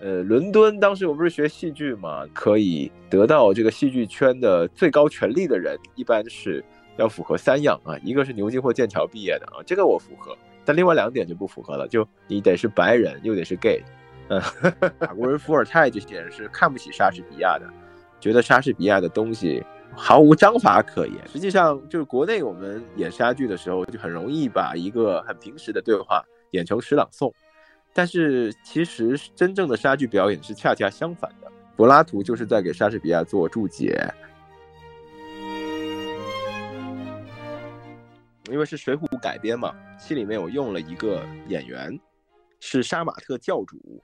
伦敦当时我不是学戏剧嘛，可以得到这个戏剧圈的最高权力的人一般是要符合三样啊，一个是牛津或剑桥毕业的啊，这个我符合，但另外两点就不符合了，就你得是白人又得是 gay。 法国人伏尔泰这些人是看不起莎士比亚的，觉得莎士比亚的东西毫无章法可言。实际上就是国内我们演莎剧的时候就很容易把一个很平时的对话演成诗朗诵，但是其实真正的莎剧表演是恰恰相反的，柏拉图就是在给莎士比亚做注解。因为是水浒改编嘛，戏里面我用了一个演员是杀马特教主，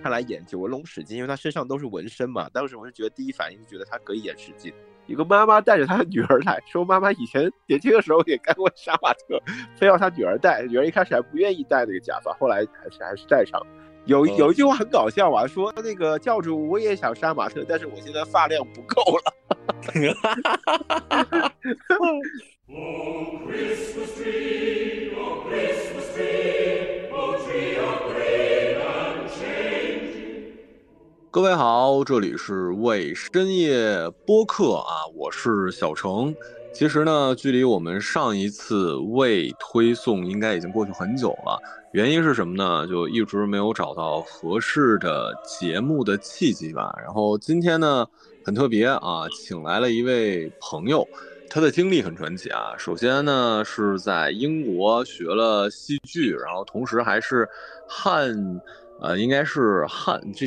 他来演九纹龙史进，因为他身上都是纹身嘛，当时我是觉得第一反应就觉得他可以演史进。一个妈妈带着她女儿来，说妈妈以前年轻的时候也干过杀马特，非要她女儿带，女儿一开始还不愿意戴那个假发，后来还是戴上。有一句话很搞笑啊，说那个教主我也想杀马特，但是我现在发量不够了。Oh Christmas tree, oh Christmas tree, oh tree of green and change. 各位好，这里是为深夜播客啊，我是小程。其实呢，距离我们上一次未推送应该已经过去很久了，原因是什么呢？就一直没有找到合适的节目的契机吧。然后今天呢，很特别啊，请来了一位朋友，他的经历很传奇啊。首先呢，是在英国学了戏剧，然后同时还是应该是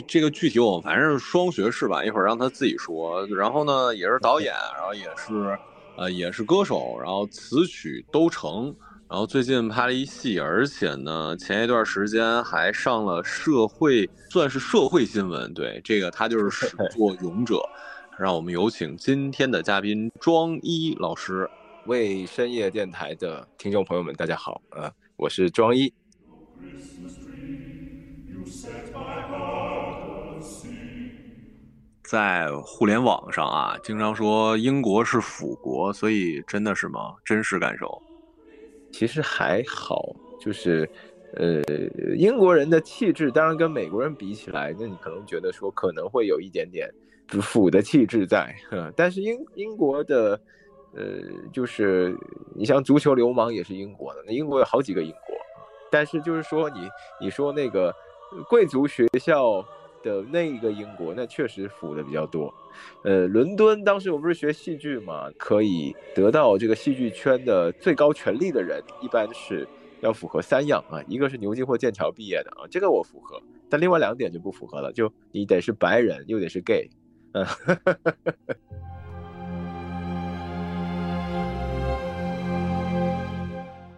这个具体我反正是双学士吧，一会儿让他自己说。然后呢，也是导演，然后也是歌手，然后词曲都成，然后最近拍了一戏，而且呢前一段时间还上了算是社会新闻。对，这个他就是始作俑者。让我们有请今天的嘉宾庄一老师。为深夜电台的听众朋友们大家好，我是庄一。在互联网上啊，经常说英国是腐国，所以真的是吗？真实感受？其实还好，就是英国人的气质，当然跟美国人比起来，那你可能觉得说可能会有一点点腐的气质在，但是英国的就是你像足球流氓也是英国的，那英国有好几个英国，但是就是说你说那个贵族学校的那个英国，那确实腐的比较多。伦敦当时我不是学戏剧嘛，可以得到这个戏剧圈的最高权力的人一般是要符合三样啊，一个是牛津或剑桥毕业的啊，这个我符合，但另外两点就不符合了，就你得是白人又得是 gay。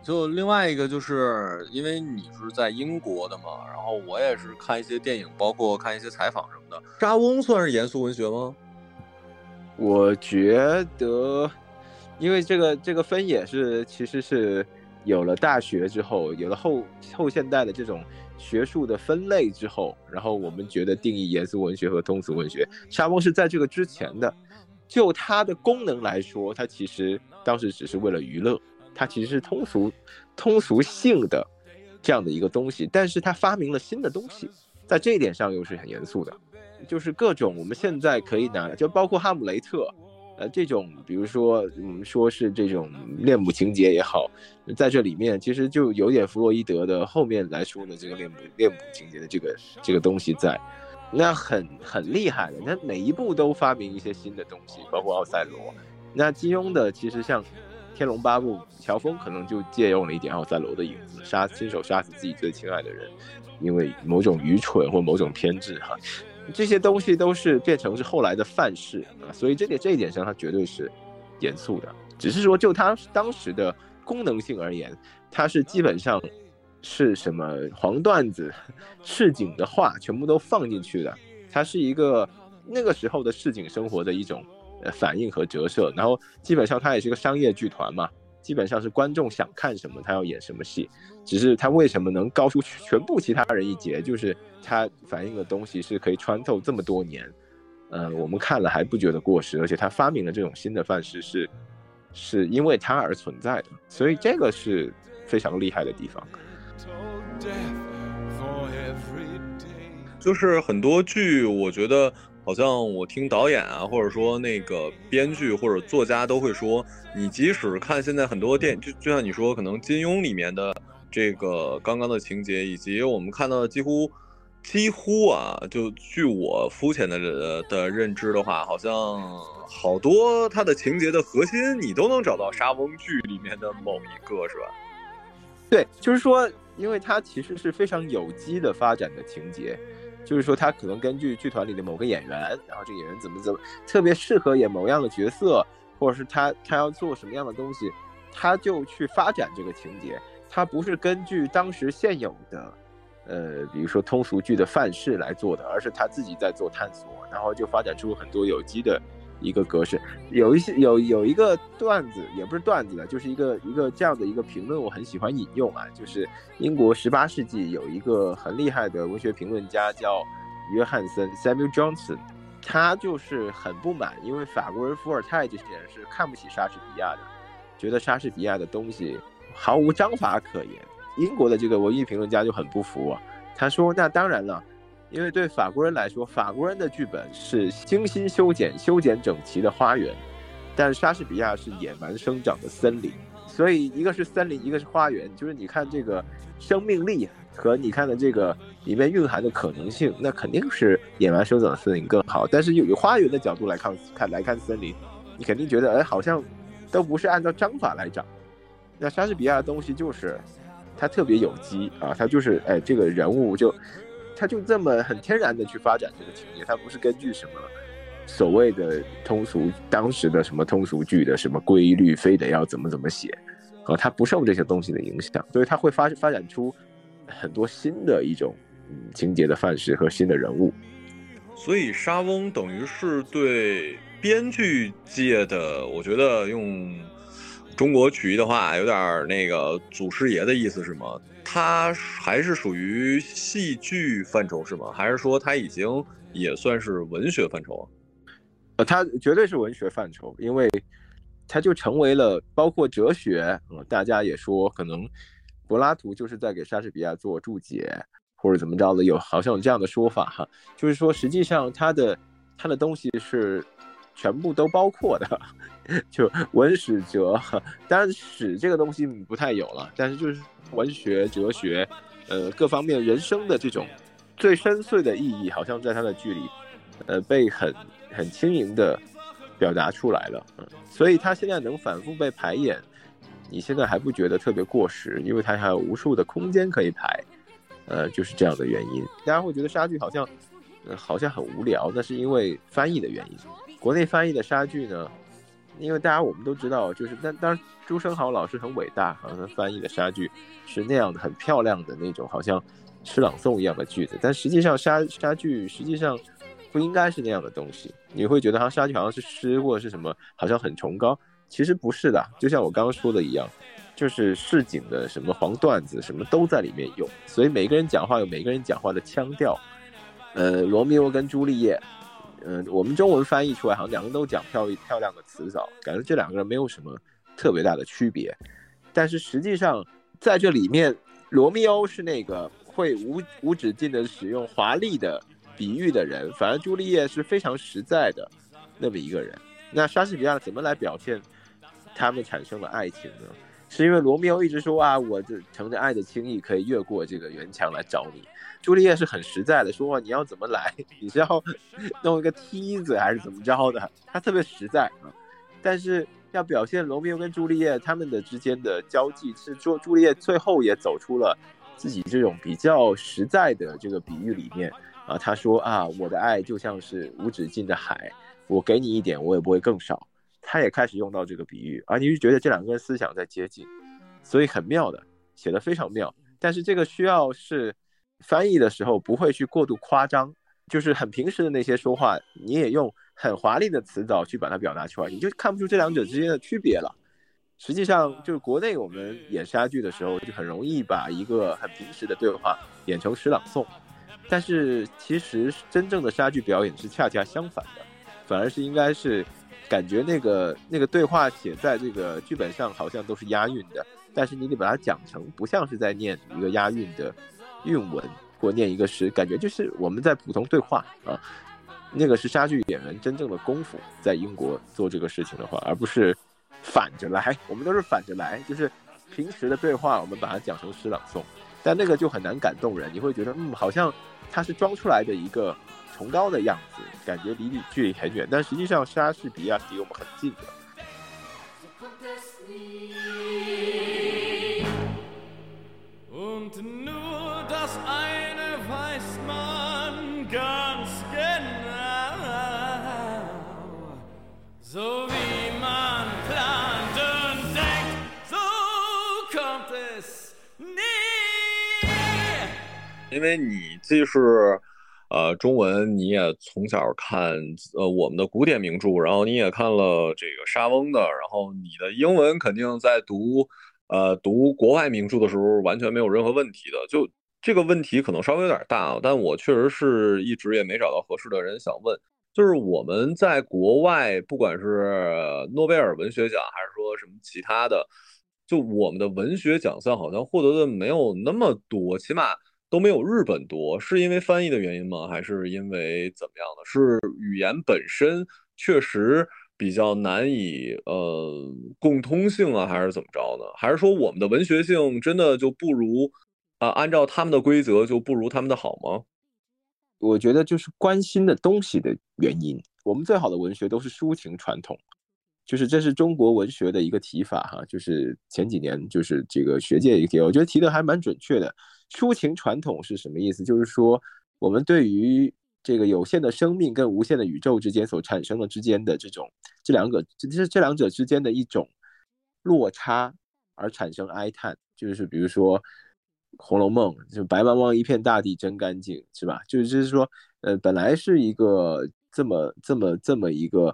就另外一个就是因为你是在英国的嘛，然后我也是看一些电影，包括看一些采访什么的。莎翁算是严肃文学吗？我觉得，因为这个分野是其实是有了大学之后，有了后现代的这种学术的分类之后，然后我们觉得定义严肃文学和通俗文学。莎翁是在这个之前的，就它的功能来说，它其实当时只是为了娱乐。它其实是通俗性的这样的一个东西，但是它发明了新的东西，在这一点上又是很严肃的，就是各种我们现在可以拿，就包括哈姆雷特，这种比如说我们说是这种恋母情节也好，在这里面其实就有点弗洛伊德的后面来说的这个恋母情节的这个东西在，那很厉害的，那每一步都发明一些新的东西，包括奥赛罗。那金庸的其实像天龙八部，乔峰可能就借用了一点奥赛罗的影子，亲手杀死自己最亲爱的人，因为某种愚蠢或某种偏执哈，这些东西都是变成是后来的范式啊，所以这一点上它绝对是严肃的，只是说就它当时的功能性而言，它是基本上是什么黄段子、市井的话全部都放进去的，它是一个那个时候的市井生活的一种反应和折射，然后基本上它也是个商业剧团嘛，基本上是观众想看什么他要演什么戏，只是他为什么能高出全部其他人一截，就是他反映的东西是可以穿透这么多年，我们看了还不觉得过时，而且他发明了这种新的范式是因为他而存在的，所以这个是非常厉害的地方。就是很多剧我觉得好像我听导演啊，或者说那个编剧或者作家都会说，你即使看现在很多电影，就像你说可能金庸里面的这个刚刚的情节，以及我们看到的几乎啊，就据我肤浅的认知的话，好像好多它的情节的核心你都能找到沙翁剧里面的某一个，是吧？对，就是说因为它其实是非常有机的发展的情节，就是说他可能根据剧团里的某个演员，然后这个演员怎么特别适合演某样的角色，或者是他要做什么样的东西，他就去发展这个情节。他不是根据当时现有的比如说通俗剧的范式来做的，而是他自己在做探索，然后就发展出很多有机的一个格式。有一个段子，也不是段子的，就是一个这样的一个评论，我很喜欢引用啊，就是英国18世纪有一个很厉害的文学评论家叫约翰森 Samuel Johnson， 他就是很不满，因为法国人伏尔泰这些人是看不起莎士比亚的，觉得莎士比亚的东西毫无章法可言。英国的这个文艺评论家就很不服啊，他说那当然了，因为对法国人来说，法国人的剧本是精心修剪整齐的花园，但莎士比亚是野蛮生长的森林，所以一个是森林，一个是花园，就是你看这个生命力和你看的这个里面蕴含的可能性，那肯定是野蛮生长的森林更好。但是有花园的角度来看森林，你肯定觉得好像都不是按照章法来长。那莎士比亚的东西就是它特别有机啊，它就是这个人物他就这么很天然的去发展这个情节，他不是根据什么所谓的通俗当时的什么通俗剧的什么规律，非得要怎么怎么写啊，他不受这些东西的影响，所以他会发展出很多新的一种情节的范式和新的人物。所以沙翁等于是对编剧界的，我觉得用中国曲艺的话有点那个祖师爷的意思是吗？他还是属于戏剧范畴是吗？还是说他已经也算是文学范畴？他绝对是文学范畴，因为他就成为了包括哲学大家也说可能柏拉图就是在给莎士比亚做注解或者怎么着的，有好像有这样的说法哈，就是说实际上他的东西是全部都包括的，就文史哲，当然史这个东西不太有了，但是就是文学、哲学，各方面人生的这种最深邃的意义，好像在他的剧里，被很轻盈的表达出来了。所以他现在能反复被排演，你现在还不觉得特别过时，因为他还有无数的空间可以排，就是这样的原因。大家会觉得莎剧好像很无聊，那是因为翻译的原因。国内翻译的莎剧呢，因为大家我们都知道，就是当然朱生豪老师很伟大，好像他翻译的莎剧是那样的很漂亮的那种，好像诗朗诵一样的句子，但实际上莎剧实际上不应该是那样的东西。你会觉得它莎剧好像是诗或者是什么，好像很崇高，其实不是的。就像我刚刚说的一样，就是市井的什么黄段子什么都在里面用，所以每个人讲话有每个人讲话的腔调。罗密欧跟朱丽叶，我们中文翻译出来好像两个都讲漂亮的辞藻，感觉这两个人没有什么特别大的区别。但是实际上在这里面，罗密欧是那个会无止境的使用华丽的比喻的人，反而朱丽叶是非常实在的那么一个人。那莎士比亚怎么来表现他们产生了爱情呢？是因为罗密欧一直说啊，我乘着爱的轻易可以越过这个圆墙来找你。朱丽叶是很实在的说，你要怎么来，你是要弄一个梯子还是怎么着的，他特别实在啊。但是要表现罗密欧跟朱丽叶他们的之间的交际，是朱丽叶最后也走出了自己这种比较实在的这个比喻里面啊。他说啊，我的爱就像是无止境的海，我给你一点我也不会更少。他也开始用到这个比喻，而你就觉得这两个人思想在接近，所以很妙的，写得非常妙。但是这个需要是翻译的时候不会去过度夸张，就是很平时的那些说话，你也用很华丽的词藻去把它表达出来，你就看不出这两者之间的区别了。实际上就是国内我们演莎剧的时候，就很容易把一个很平时的对话演成诗朗诵，但是其实真正的莎剧表演是恰恰相反的，反而是应该是感觉那个对话写在这个剧本上好像都是押韵的，但是你得把它讲成不像是在念一个押韵的韵文，或念一个诗，感觉就是我们在普通对话啊。那个是莎剧演员真正的功夫，在英国做这个事情的话，而不是反着来。我们都是反着来，就是平时的对话，我们把它讲成诗朗诵，但那个就很难感动人。你会觉得，好像它是装出来的一个崇高的样子，感觉离你距离很远，但实际上莎士比亚离我们很近的。Und nur das eine weiß man ganz genau, so wie man plant und denkt, so kommt es nie。 因为你既是中文你也从小看我们的古典名著，然后你也看了这个莎翁的，然后你的英文肯定在读国外名著的时候完全没有任何问题的。就这个问题可能稍微有点大，但我确实是一直也没找到合适的人想问，就是我们在国外不管是诺贝尔文学奖还是说什么其他的，就我们的文学奖项好像获得的没有那么多，起码都没有日本多，是因为翻译的原因吗？还是因为怎么样的？是语言本身确实比较难以共通性啊，还是怎么着呢？还是说我们的文学性真的就不如按照他们的规则就不如他们的好吗？我觉得就是关心的东西的原因。我们最好的文学都是抒情传统，就是这是中国文学的一个提法哈，就是前几年就是这个学界一个提，我觉得提的还蛮准确的。抒情传统是什么意思？就是说我们对于这个有限的生命跟无限的宇宙之间所产生的之间的这种这两者之间的一种落差而产生哀叹，就是比如说《红楼梦》就白茫茫一片大地真干净，是吧？就是说本来是一个这么一个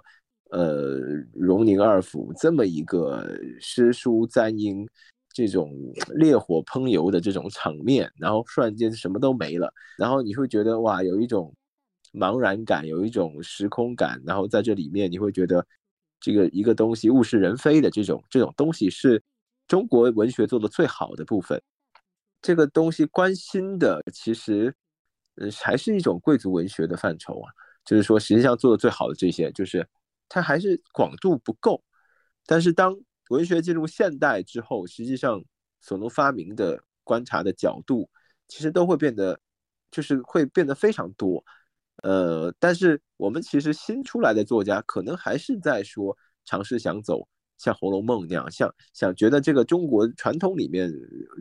荣宁二府这么一个诗书簪缨这种烈火烹油的这种场面，然后瞬间什么都没了，然后你会觉得哇，有一种茫然感，有一种时空感，然后在这里面你会觉得这个一个东西物是人非的这种东西是中国文学做的最好的部分。这个东西关心的其实还是一种贵族文学的范畴啊，就是说实际上做的最好的这些就是它还是广度不够。但是当文学进入现代之后，实际上所能发明的观察的角度其实都会变得就是会变得非常多。但是我们其实新出来的作家可能还是在说尝试想走像《红楼梦》那样，想觉得这个中国传统里面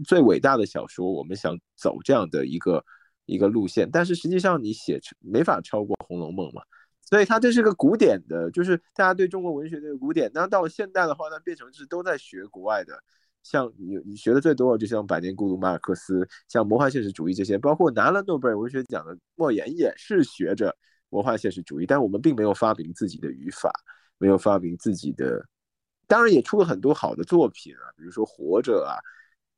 最伟大的小说我们想走这样的一个路线，但是实际上你写没法超过《红楼梦》嘛，所以它这是个古典的，就是大家对中国文学的古典。那到了现代的话，那变成是都在学国外的，像你学的最多的就像《百年孤独》马尔克斯，像魔幻现实主义这些，包括拿了诺贝尔文学奖的莫言也是学着魔幻现实主义，但我们并没有发明自己的语法，没有发明自己的，当然也出了很多好的作品啊，比如说《活着》啊，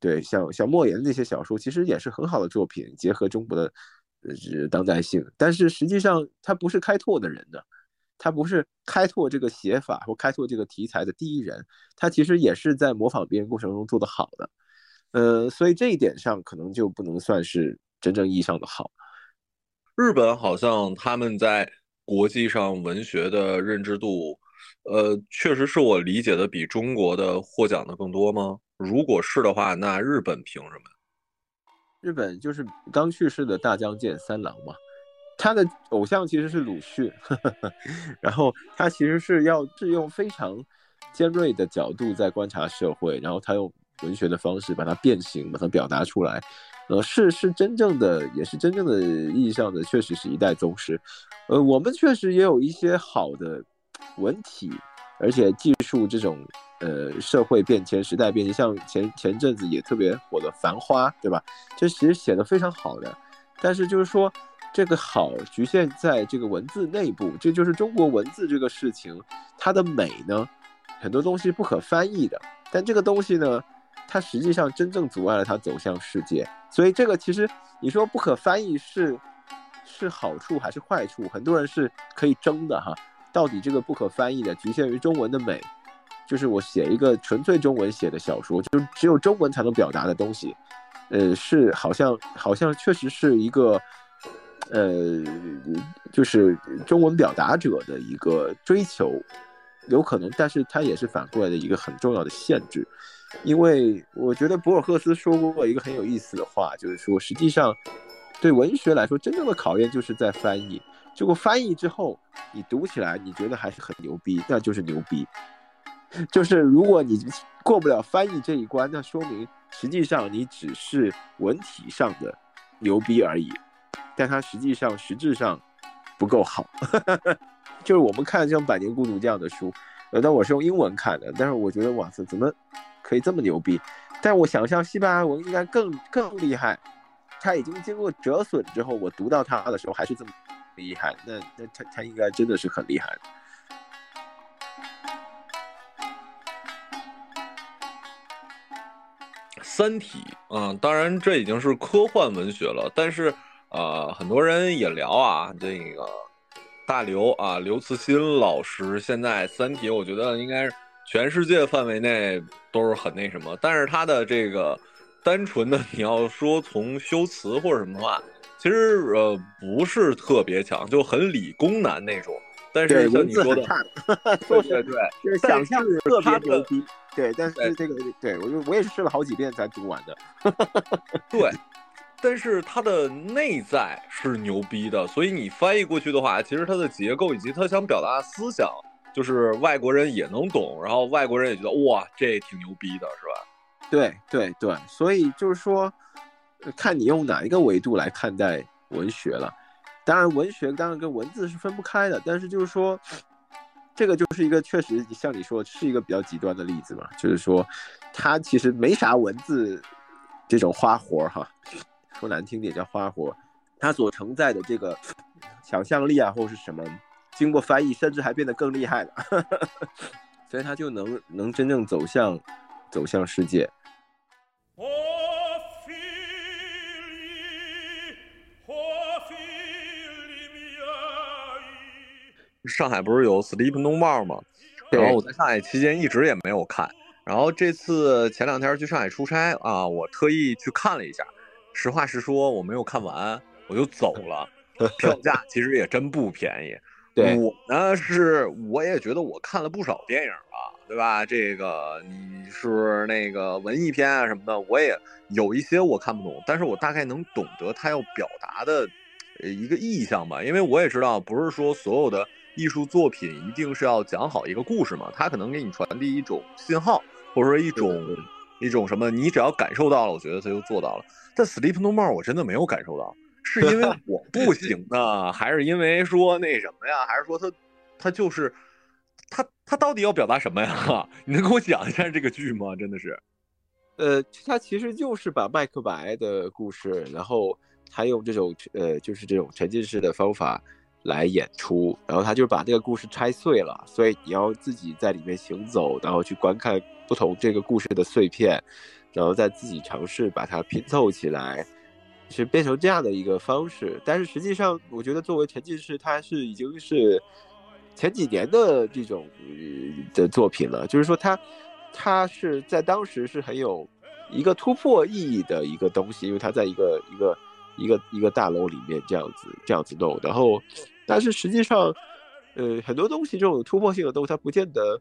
对，像莫言那些小说其实也是很好的作品，结合中国的当代性，但是实际上他不是开拓的人呢，他不是开拓这个写法或开拓这个题材的第一人，他其实也是在模仿别人过程中做得好的。所以这一点上可能就不能算是真正意义上的好。日本好像他们在国际上文学的认知度确实是我理解的比中国的获奖的更多吗？如果是的话，那日本凭什么？日本就是刚去世的大江健三郎嘛，他的偶像其实是鲁迅，然后他其实是用非常尖锐的角度在观察社会，然后他用文学的方式把它变形，把它表达出来，是真正的，也是真正的意义上的，确实是一代宗师。我们确实也有一些好的文体，而且技术这种。社会变迁、时代变迁，像前阵子也特别火的《繁花》，对吧？这其实写的非常好的，但是就是说，这个好局限在这个文字内部，这就是中国文字这个事情，它的美呢，很多东西不可翻译的，但这个东西呢，它实际上真正阻碍了它走向世界。所以这个其实你说不可翻译是好处还是坏处？很多人是可以争的哈，到底这个不可翻译的局限于中文的美。就是我写一个纯粹中文写的小说，就是只有中文才能表达的东西，是好像确实是一个就是中文表达者的一个追求，有可能，但是它也是反过来的一个很重要的限制。因为我觉得博尔赫斯说过一个很有意思的话，就是说实际上对文学来说真正的考验就是在翻译，结果翻译之后你读起来你觉得还是很牛逼，那就是牛逼，就是如果你过不了翻译这一关，那说明实际上你只是文体上的牛逼而已，但它实质上不够好就是我们看像《百年孤独》这样的书，但我是用英文看的，但是我觉得哇塞怎么可以这么牛逼，但我想象西班牙文应该更厉害，它已经经过折损之后，我读到它的时候还是这么厉害，那它应该真的是很厉害的。三体当然这已经是科幻文学了，但是很多人也聊啊，这个大刘啊，刘慈欣老师，现在三体我觉得应该全世界范围内都是很那什么，但是他的这个单纯的你要说从修辞或者什么话，其实不是特别强，就很理工男那种，但是像你说的对，想象是特别牛逼，对，但是这个 对我也是试了好几遍才读完的对，但是它的内在是牛逼的，所以你翻译过去的话，其实它的结构以及它想表达思想，就是外国人也能懂，然后外国人也觉得哇这挺牛逼的，是吧？对，所以就是说看你用哪一个维度来看待文学了，当然文学当然跟文字是分不开的，但是就是说这个就是一个确实像你说是一个比较极端的例子嘛，就是说它其实没啥文字这种花活哈，说难听点叫花活，它所承载的这个想象力啊或是什么，经过翻译甚至还变得更厉害了所以它就能真正走向世界。上海不是有 Sleep No More 吗？然后我在上海期间一直也没有看，然后这次前两天去上海出差啊，我特意去看了一下，实话实说我没有看完我就走了票价其实也真不便宜对我呢是我也觉得我看了不少电影了，对吧？这个你是那个文艺片啊什么的，我也有一些我看不懂，但是我大概能懂得他要表达的一个意象吧，因为我也知道不是说所有的艺术作品一定是要讲好一个故事嘛，它可能给你传递一种信号，或者说一种什么，你只要感受到了，我觉得它就做到了。但 Sleep No More 我真的没有感受到，是因为我不行呢，还是因为说那什么呀？还是说它就是它到底要表达什么呀？你能给我讲一下这个剧吗？真的是，它其实就是把麦克白的故事，然后他用这种就是这种沉浸式的方法来演出，然后他就把这个故事拆碎了，所以你要自己在里面行走，然后去观看不同这个故事的碎片，然后再自己尝试把它拼凑起来，是变成这样的一个方式。但是实际上我觉得作为沉浸式它是已经是前几年的这种的作品了，就是说它是在当时是很有一个突破意义的一个东西，因为它在一个大楼里面这样子弄，然后但是实际上很多东西这种突破性的东西它不见得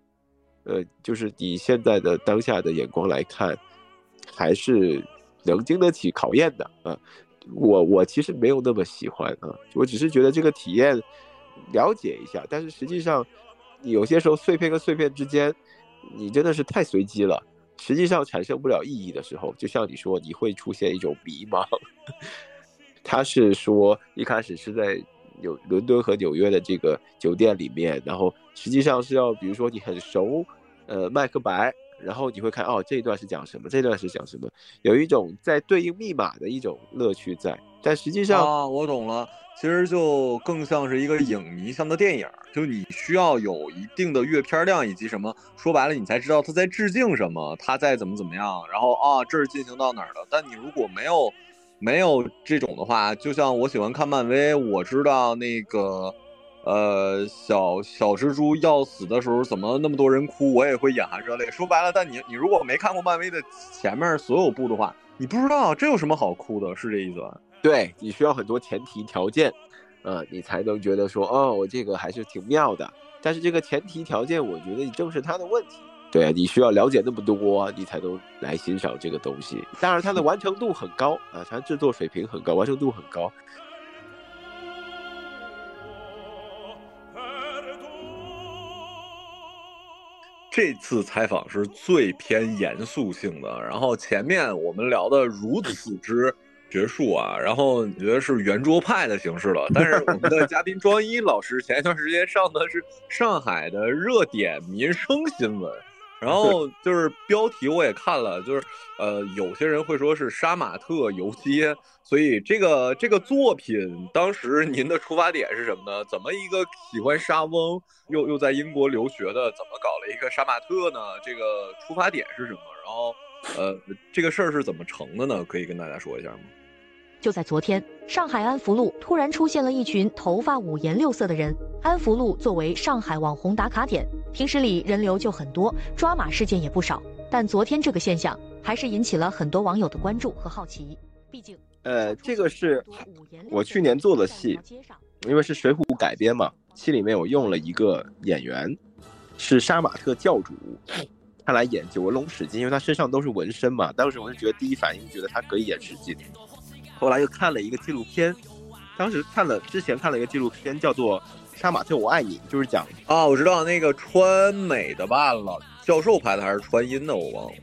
就是以现在的当下的眼光来看还是能经得起考验的啊。我其实没有那么喜欢啊，我只是觉得这个体验了解一下，但是实际上有些时候碎片跟碎片之间你真的是太随机了，实际上产生不了意义的时候，就像你说你会出现一种迷茫他是说一开始是在伦敦和纽约的这个酒店里面，然后实际上是要比如说你很熟麦克白，然后你会看哦这一段是讲什么，这段是讲什么，有一种在对应密码的一种乐趣在，但实际上啊我懂了，其实就更像是一个影迷向的电影，就你需要有一定的阅片量以及什么，说白了你才知道他在致敬什么，他在怎么样，然后啊这是进行到哪儿了。但你如果没有这种的话，就像我喜欢看漫威，我知道那个小蜘蛛要死的时候怎么那么多人哭，我也会眼含热泪，说白了但你如果没看过漫威的前面所有部的话，你不知道这有什么好哭的，是这意思吧？对，你需要很多前提条件，你才能觉得说哦，我这个还是挺妙的。但是这个前提条件，我觉得正是他的问题。对，你需要了解那么多，你才能来欣赏这个东西。当然，它的完成度很高啊，它制作水平很高，完成度很高。这次采访是最偏严肃性的，然后前面我们聊的如此之学术啊，然后你觉得是圆桌派的形式了，但是我们的嘉宾庄一老师前一段时间上的是上海的热点民生新闻，然后就是标题我也看了，就是有些人会说是杀马特游街，所以这个作品当时您的出发点是什么呢？怎么一个喜欢莎翁又在英国留学的，怎么搞了一个杀马特呢？这个出发点是什么？然后这个事儿是怎么成的呢？可以跟大家说一下吗？就在昨天，上海安福路突然出现了一群头发五颜六色的人。安福路作为上海网红打卡点，平时里人流就很多，抓马事件也不少。但昨天这个现象还是引起了很多网友的关注和好奇。毕竟，这个是我去年做的戏，因为是《水浒》改编嘛，戏里面我用了一个演员，是杀马特教主。他来演九纹龙史进，因为他身上都是纹身嘛。当时我就觉得第一反应觉得他可以演史进。后来又看了一个纪录片，当时看了一个纪录片叫做《杀马特我爱你》，就是讲我知道那个川美的吧了，教授拍的还是川音的我忘了。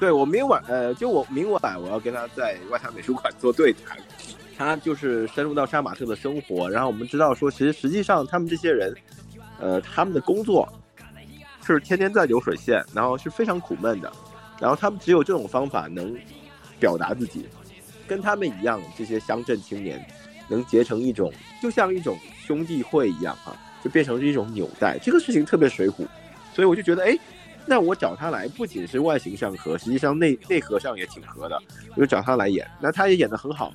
对，我明晚我要跟他在外滩美术馆做对谈，他就是深入到杀马特的生活，然后我们知道说实际上他们这些人，他们的工作是天天在流水线，然后是非常苦闷的，然后他们只有这种方法能表达自己。跟他们一样，这些乡镇青年能结成一种，就像一种兄弟会一样啊，就变成一种纽带。这个事情特别水浒，所以我就觉得，哎，那我找他来，不仅是外形上合，实际上内核上也挺合的。我就找他来演，那他也演得很好，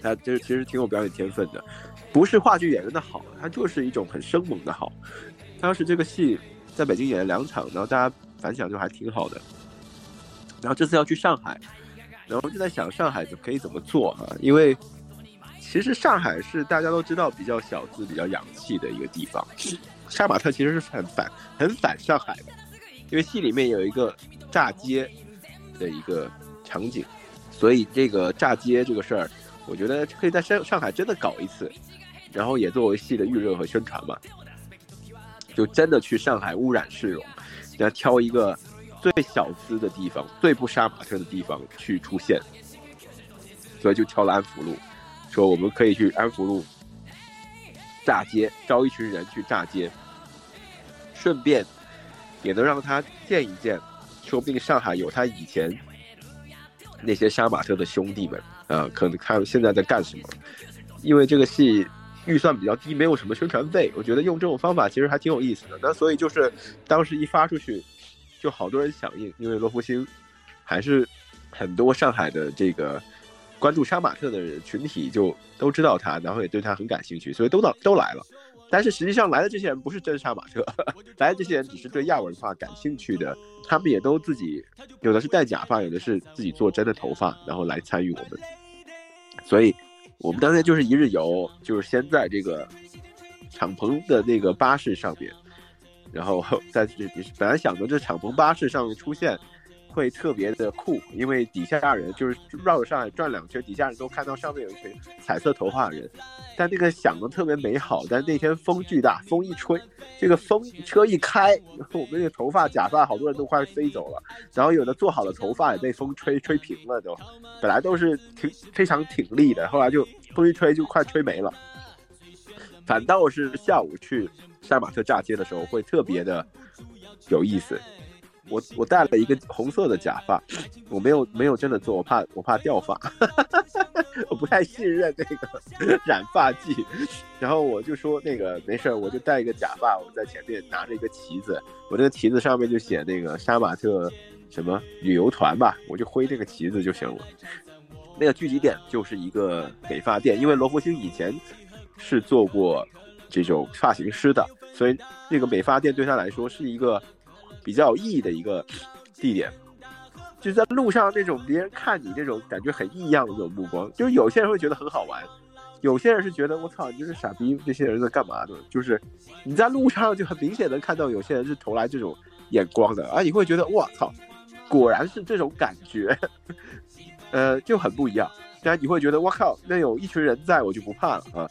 他就是其实挺有表演天分的，不是话剧演员的好，他就是一种很生猛的好。当时这个戏在北京演了2场，然后大家反响就还挺好的。然后这次要去上海。然后就在想上海可以怎么做啊？因为其实上海是大家都知道比较小资、比较洋气的一个地方。杀马特其实是很反上海的，因为戏里面有一个炸街的一个场景，所以这个炸街这个事儿，我觉得可以在上海真的搞一次，然后也作为戏的预热和宣传嘛。就真的去上海污染市容，然后挑一个最小资的地方，最不杀马特的地方去出现，所以就挑了安福路，说我们可以去安福路炸街，招一群人去炸街，顺便也能让他见一见，说不定上海有他以前那些杀马特的兄弟们可能看现在在干什么。因为这个戏预算比较低，没有什么宣传费，我觉得用这种方法其实还挺有意思的。那所以就是当时一发出去就好多人响应，因为罗福星还是很多上海的这个关注杀马特的人群体就都知道他，然后也对他很感兴趣，所以都来了。但是实际上来的这些人不是真杀马特，来的这些人只是对亚文化感兴趣的，他们也都自己有的是戴假发，有的是自己做真的头发，然后来参与我们。所以我们当天就是一日游，就是先在这个敞篷的那个巴士上面，然后本来想着这敞篷巴士上面出现会特别的酷，因为底下人就是绕着上海转2圈，底下人都看到上面有一群彩色头发人，但那个想的特别美好。但那天风巨大，风一吹，这个风车一开，我们的头发假发好多人都快飞走了，然后有的做好的头发也被风吹平了都，本来都是非常挺立的，后来就风一吹就快吹没了。反倒是下午去杀马特炸街的时候会特别的有意思。我戴了一个红色的假发，我没有真的做，我怕掉发，我不太信任那个染发剂。然后我就说那个没事，我就戴一个假发，我在前面拿着一个旗子，我这个旗子上面就写那个杀马特什么旅游团吧，我就挥这个旗子就行了。那个聚集点就是一个美发店，因为罗福星以前是做过这种发型师的，所以那个美发店对他来说是一个比较有意义的一个地点。就在路上那种别人看你这种感觉很异样的那种目光，就是有些人会觉得很好玩，有些人是觉得我操你就是傻逼，这些人在干嘛的，就是你在路上就很明显能看到有些人是投来这种眼光的啊，你会觉得哇操果然是这种感觉就很不一样，但你会觉得哇靠那有一群人在我就不怕了啊。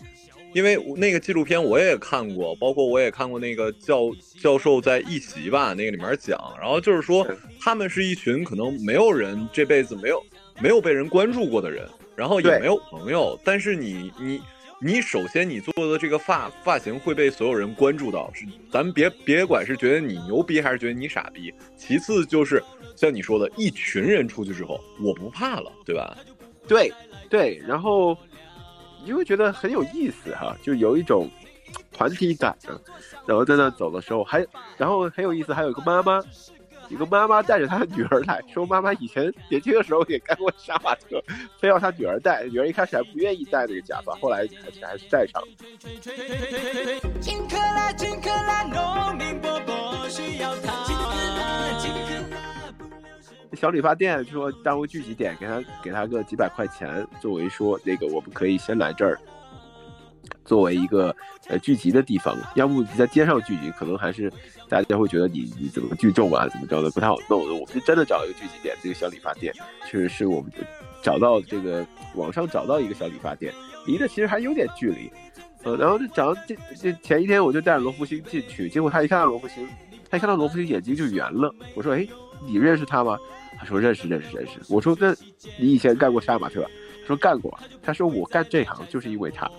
因为那个纪录片我也看过，包括我也看过那个教授在一席吧那个里面讲，然后就是说他们是一群可能没有人这辈子没有被人关注过的人，然后也没有朋友，但是你首先你做的这个发型会被所有人关注到，是咱们别管是觉得你牛逼还是觉得你傻逼。其次就是像你说的，一群人出去之后我不怕了，对吧？对对，然后你会觉得很有意思哈，就有一种团体感的。然后在那走的时候然后很有意思，还有一个妈妈带着她的女儿来，说妈妈以前年轻的时候也干过杀马特，非要她女儿戴，女儿一开始还不愿意戴那个假发，后来还是戴上了。小理发店说单位聚集点给他个几百块钱，作为说那个我们可以先来这儿作为一个聚集的地方，要不你在街上聚集可能还是大家会觉得你怎么聚众啊怎么着的不太好弄，我们就真的找一个聚集点，这个小理发店确实是我们找到这个网上找到一个小理发店，离的其实还有点距离然后就找这前一天我就带着罗福星进去，结果他一看到罗福星眼睛就圆了，我说哎你认识他吗？他说认识。我说那你以前干过杀马特？他说干过。他说我干这行就是因为他。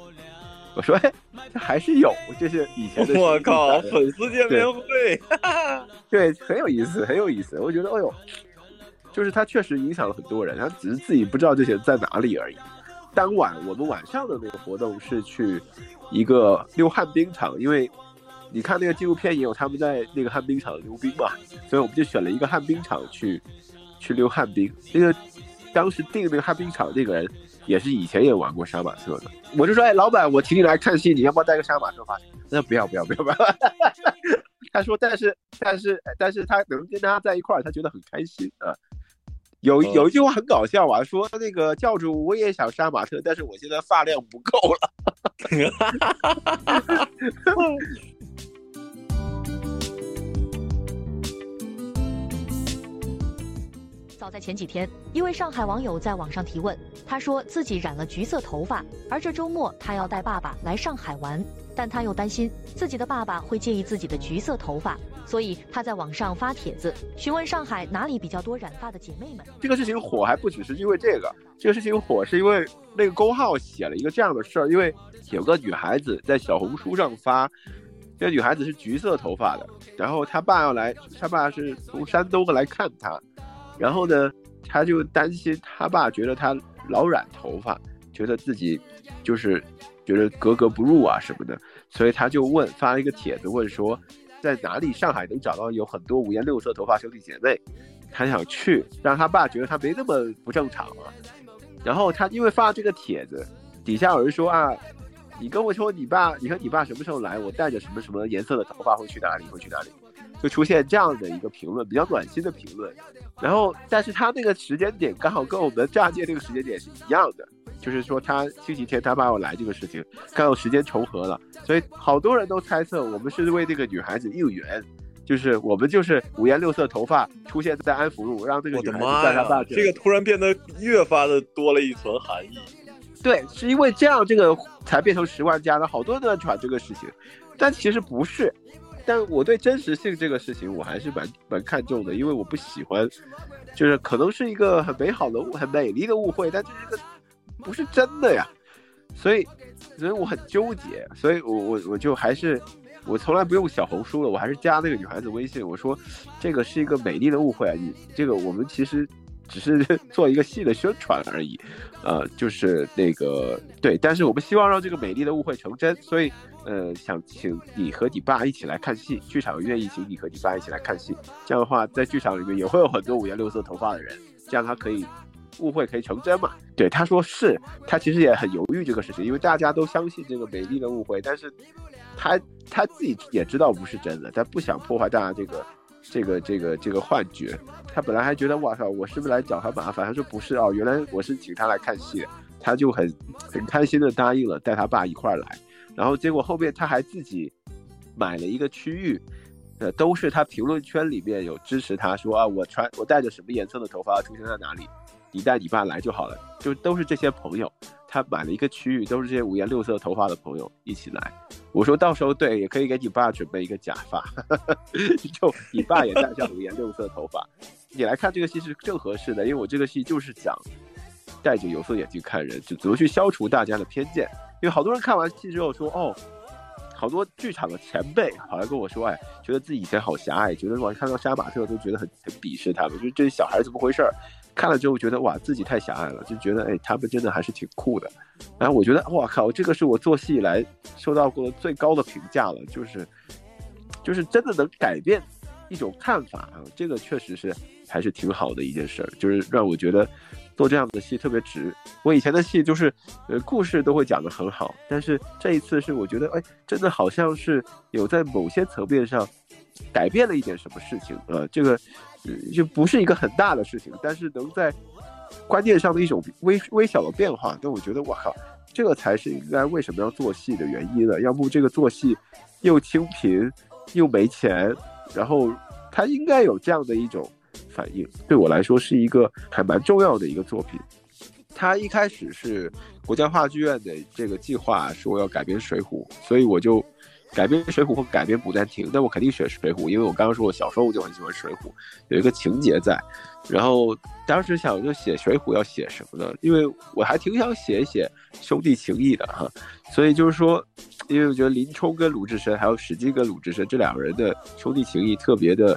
我说哎，这还是有，这是以前的。我靠，粉丝见面会，对，很有意思。我觉得，哎呦，就是他确实影响了很多人，他只是自己不知道这些在哪里而已。当晚我们晚上的那个活动是去一个溜旱冰场，因为你看那个纪录片也有他们在那个旱冰场溜冰嘛，所以我们就选了一个旱冰场去溜旱冰。那个当时订那个旱冰场那个人也是以前也玩过杀马特的，我就说哎老板我请你来看戏，你要不要带个杀马特发型？那不要他说但是他能跟他在一块儿他觉得很开心啊。有一句话很搞笑啊，说那个教主我也想杀马特，但是我现在发量不够了早在前几天，一位上海网友在网上提问，他说自己染了橘色头发，而这周末他要带爸爸来上海玩，但他又担心自己的爸爸会介意自己的橘色头发，所以他在网上发帖子询问上海哪里比较多染发的姐妹们。这个事情火还不只是因为这个事情火，是因为那个公号写了一个这样的事儿，因为有个女孩子在小红书上发，这个女孩子是橘色头发的，然后她爸是从山东来看她，然后呢，他就担心他爸觉得他老染头发，觉得自己就是觉得格格不入啊什么的，所以他就发了一个帖子问说，在哪里上海能找到有很多五颜六色头发兄弟姐妹，他想去，让他爸觉得他没那么不正常啊。然后他因为发了这个帖子，底下有人说啊，你跟我说你和你爸什么时候来，我带着什么什么颜色的头发会去哪里，就出现这样的一个评论，比较暖心的评论。然后但是他那个时间点刚好跟我们炸街那个时间点是一样的，就是说他星期天他爸要来这个事情刚好时间重合了，所以好多人都猜测我们是为这个女孩子应援，就是我们就是五颜六色头发出现在安福路，让这个女孩子带她爸。这个突然变得越发的多了一层含义。对，是因为这样这个才变成10万加的，好多人都在传这个事情，但其实不是。但我对真实性这个事情我还是蛮看重的，因为我不喜欢，就是可能是一个很美好的很美丽的误会，但这个不是真的呀，所以我很纠结，所以我就还是我从来不用小红书了，我还是加那个女孩子微信，我说这个是一个美丽的误会啊，你这个我们其实只是做一个戏的宣传而已，就是那个对，但是我们希望让这个美丽的误会成真，所以想请你和你爸一起来看戏，剧场愿意请你和你爸一起来看戏，这样的话在剧场里面也会有很多五颜六色头发的人，这样他可以误会可以成真嘛。对，他说是，他其实也很犹豫这个事情，因为大家都相信这个美丽的误会，但是他自己也知道不是真的，他不想破坏大家这个这个幻觉。他本来还觉得哇操，我是不是来找他麻烦？他说不是哦，原来我是请他来看戏，他就很开心的答应了，带他爸一块来。然后结果后面他还自己买了一个区域，都是他评论圈里面有支持他说啊，我带着什么颜色的头发出现在哪里，你带你爸来就好了，就都是这些朋友，他买了一个区域都是这些五颜六色头发的朋友一起来。我说到时候对，也可以给你爸准备一个假发就你爸也带上五颜六色头发你来看这个戏是正合适的，因为我这个戏就是想戴着有色眼镜看人，就怎么去消除大家的偏见。因为好多人看完戏之后说哦，好多剧场的前辈好像跟我说，哎，觉得自己以前好狭隘，觉得我看到杀马特都觉得很鄙视他们，就这小孩怎么回事，看了之后觉得哇自己太狭隘了，就觉得哎他们真的还是挺酷的。然后我觉得哇靠，这个是我做戏以来受到过最高的评价了，就是真的能改变一种看法啊，这个确实是还是挺好的一件事儿，就是让我觉得做这样的戏特别值。我以前的戏就是故事都会讲得很好，但是这一次是我觉得哎真的好像是有在某些层面上改变了一点什么事情啊，这个就不是一个很大的事情，但是能在观念上的一种微小的变化，那我觉得哇靠，这个才是应该为什么要做戏的原因了。要不这个做戏又清贫又没钱，然后他应该有这样的一种反应，对我来说是一个还蛮重要的一个作品。他一开始是国家话剧院的这个计划说要改编水浒，所以我就改编水浒或改编牡丹亭，那我肯定选水浒，因为我刚刚说我小时候我就很喜欢水浒，有一个情节在。然后当时想就写水浒要写什么呢，因为我还挺想写一写兄弟情谊的哈，所以就是说因为我觉得林冲跟鲁智深还有史进跟鲁智深这两个人的兄弟情谊特别的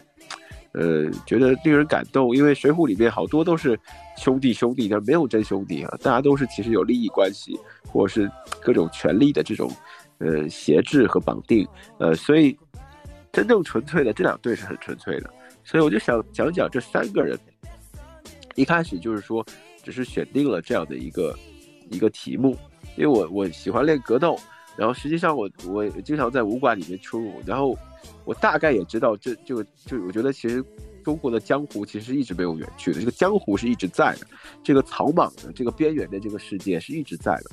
觉得令人感动，因为水浒里面好多都是兄弟但没有真兄弟啊，大家都是其实有利益关系或者是各种权力的这种挟制和绑定，所以真正纯粹的这两对是很纯粹的。所以我就想讲讲这三个人，一开始就是说只是选定了这样的一个题目，因为我喜欢练格斗，然后实际上我经常在武馆里面出入，然后我大概也知道这个我觉得其实中国的江湖其实一直没有远去的，这个江湖是一直在的，这个草莽的这个边缘的这个世界是一直在的，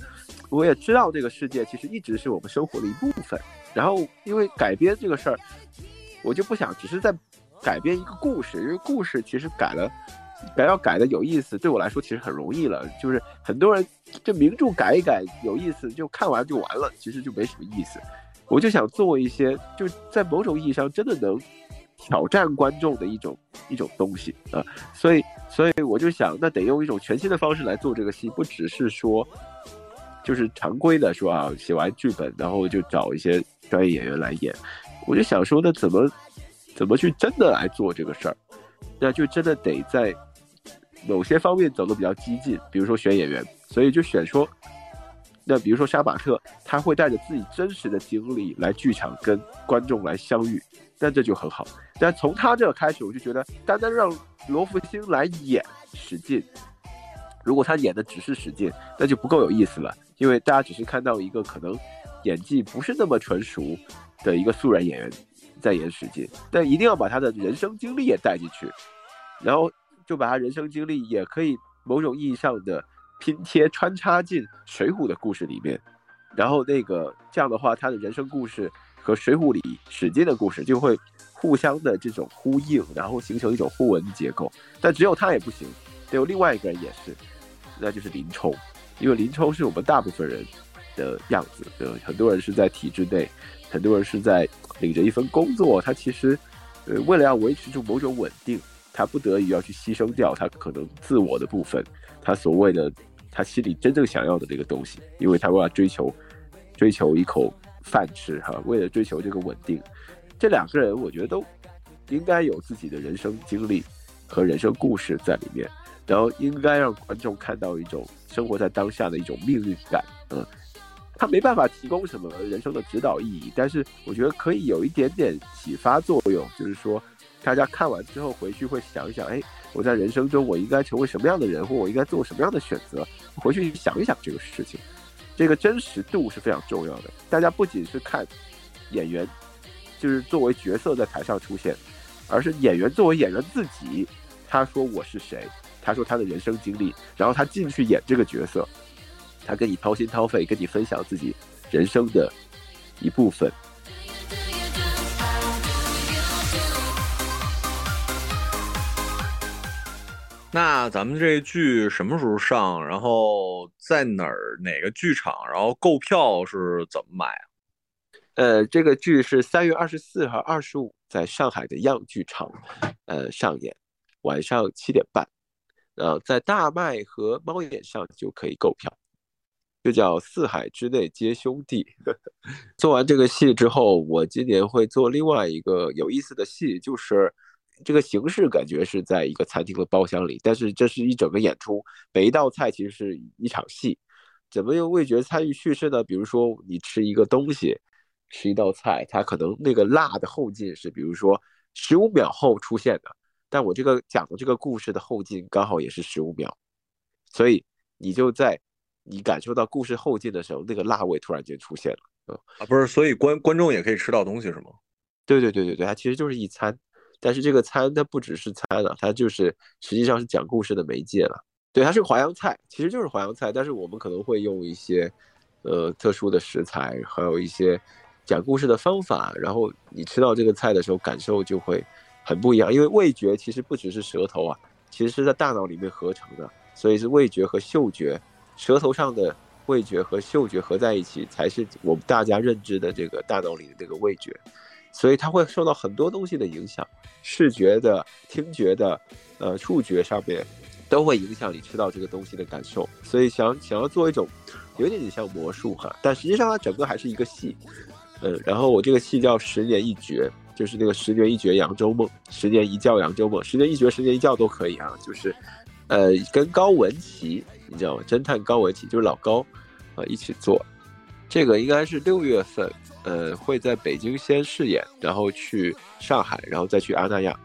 我也知道这个世界其实一直是我们生活的一部分。然后因为改编这个事儿，我就不想只是在改编一个故事，因为故事其实要改的有意思对我来说其实很容易了，就是很多人这名著改一改有意思就看完就完了，其实就没什么意思。我就想做一些就在某种意义上真的能挑战观众的一种东西啊，所以我就想那得用一种全新的方式来做这个戏，不只是说就是常规的说啊写完剧本然后就找一些专业演员来演，我就想说那怎么去真的来做这个事儿，那就真的得在某些方面走得比较激进，比如说选演员，所以就选说那比如说杀马特他会带着自己真实的经历来剧场跟观众来相遇，那这就很好。但从他这开始我就觉得单单让罗福星来演史进，如果他演的只是史进那就不够有意思了，因为大家只是看到一个可能演技不是那么纯熟的一个素人演员在演史进，但一定要把他的人生经历也带进去，然后就把他人生经历也可以某种意义上的拼贴穿插进水浒的故事里面，然后这样的话他的人生故事和水浒里史进的故事就会互相的这种呼应，然后形成一种互文的结构。但只有他也不行，得有另外一个人也是，那就是林冲，因为林冲是我们大部分人的样子，很多人是在体制内，很多人是在领着一份工作，他其实为了要维持住某种稳定，他不得已要去牺牲掉他可能自我的部分，他所谓的他心里真正想要的这个东西，因为他为了追求一口饭吃哈，为了追求这个稳定。这两个人我觉得都应该有自己的人生经历和人生故事在里面，然后应该让观众看到一种生活在当下的一种命运感。他没办法提供什么人生的指导意义，但是我觉得可以有一点点启发作用，就是说大家看完之后回去会想一想，哎，我在人生中我应该成为什么样的人，或我应该做什么样的选择，回去想一想这个事情。这个真实度是非常重要的，大家不仅是看演员就是作为角色在台上出现，而是演员作为演员自己，他说我是谁，他说他的人生经历，然后他进去演这个角色，他跟你掏心掏肺，跟你分享自己人生的一部分。那咱们这剧什么时候上，然后在哪个剧场，然后购票是怎么买啊？这个剧是3月24和25在上海的样剧场上演，晚上7点半，在大麦和猫眼上就可以购票，就叫四海之内皆兄弟。做完这个戏之后，我今年会做另外一个有意思的戏，就是这个形式感觉是在一个餐厅的包厢里，但是这是一整个演出，每一道菜其实是一场戏。怎么用味觉参与叙事呢？比如说你吃一个东西，吃一道菜，它可能那个辣的后劲是比如说15秒后出现的，但我这个讲的这个故事的后劲刚好也是15秒，所以你就在你感受到故事后劲的时候，那个辣味突然间出现了。不是，所以观众也可以吃到东西是吗？对，它其实就是一餐，但是这个餐它不只是餐了，它就是实际上是讲故事的媒介了。对，它是淮扬菜，其实就是淮扬菜，但是我们可能会用一些特殊的食材，还有一些讲故事的方法，然后你吃到这个菜的时候感受就会很不一样。因为味觉其实不只是舌头啊，其实是在大脑里面合成的，所以是味觉和嗅觉，舌头上的味觉和嗅觉合在一起才是我们大家认知的这个大脑里的这个味觉，所以它会受到很多东西的影响，视觉的、听觉的、触觉上面都会影响你吃到这个东西的感受。所以想要做一种有点像魔术哈，但实际上它整个还是一个戏。然后我这个戏叫10年一觉，就是那个10年一觉扬州梦，10年一觉扬州梦，10年一觉、10年一觉都可以啊。就是跟高文琪，你知道吗？侦探高文琪就是老高啊，一起做。这个应该是6月份，会在北京先试演，然后去上海，然后再去阿那亚。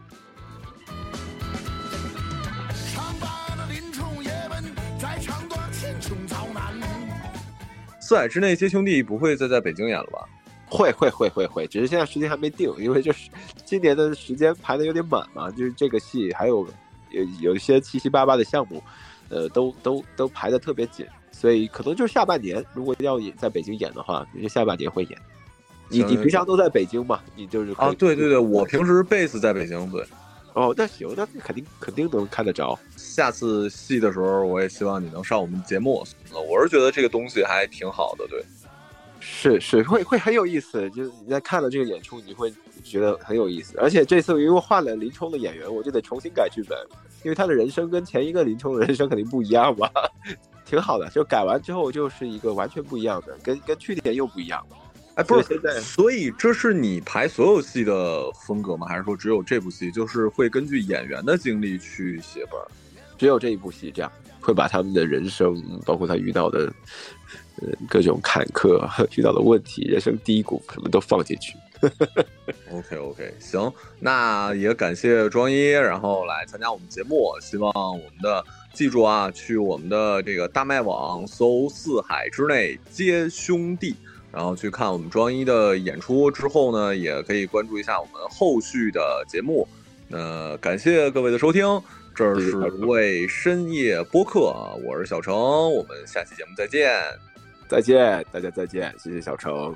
四海之内皆兄弟不会再在北京演了吧？会，只是现在时间还没定，因为就是今年的时间排的有点满嘛，就是这个戏还有一些7、8的项目，都排的特别紧。所以可能就是下半年，如果要在北京演的话，就下半年会演。你平常都在北京嘛？你就是啊，对，我平时 base 在北京，对。哦，那行，那肯定能看得着。下次戏的时候，我也希望你能上我们节目。我是觉得这个东西还挺好的，对。是，会很有意思。就是你在看了这个演出，你会觉得很有意思。而且这次因为换了林冲的演员，我就得重新改剧本，因为他的人生跟前一个林冲的人生肯定不一样嘛。挺好的，就改完之后就是一个完全不一样的，跟去年又不一样。哎，不是，所以这是你排所有戏的风格吗？还是说只有这部戏就是会根据演员的经历去写本？只有这一部戏这样，会把他们的人生，包括他遇到的各种坎坷、遇到的问题、人生低谷，什么都放进去。OK， 行，那也感谢庄一，然后来参加我们节目，希望我们的。记住啊，去我们的这个大麦网搜四海之内皆兄弟，然后去看我们庄一的演出之后呢，也可以关注一下我们后续的节目。感谢各位的收听，这是为深夜播客，我是小程，我们下期节目再见。大家再见，谢谢小程。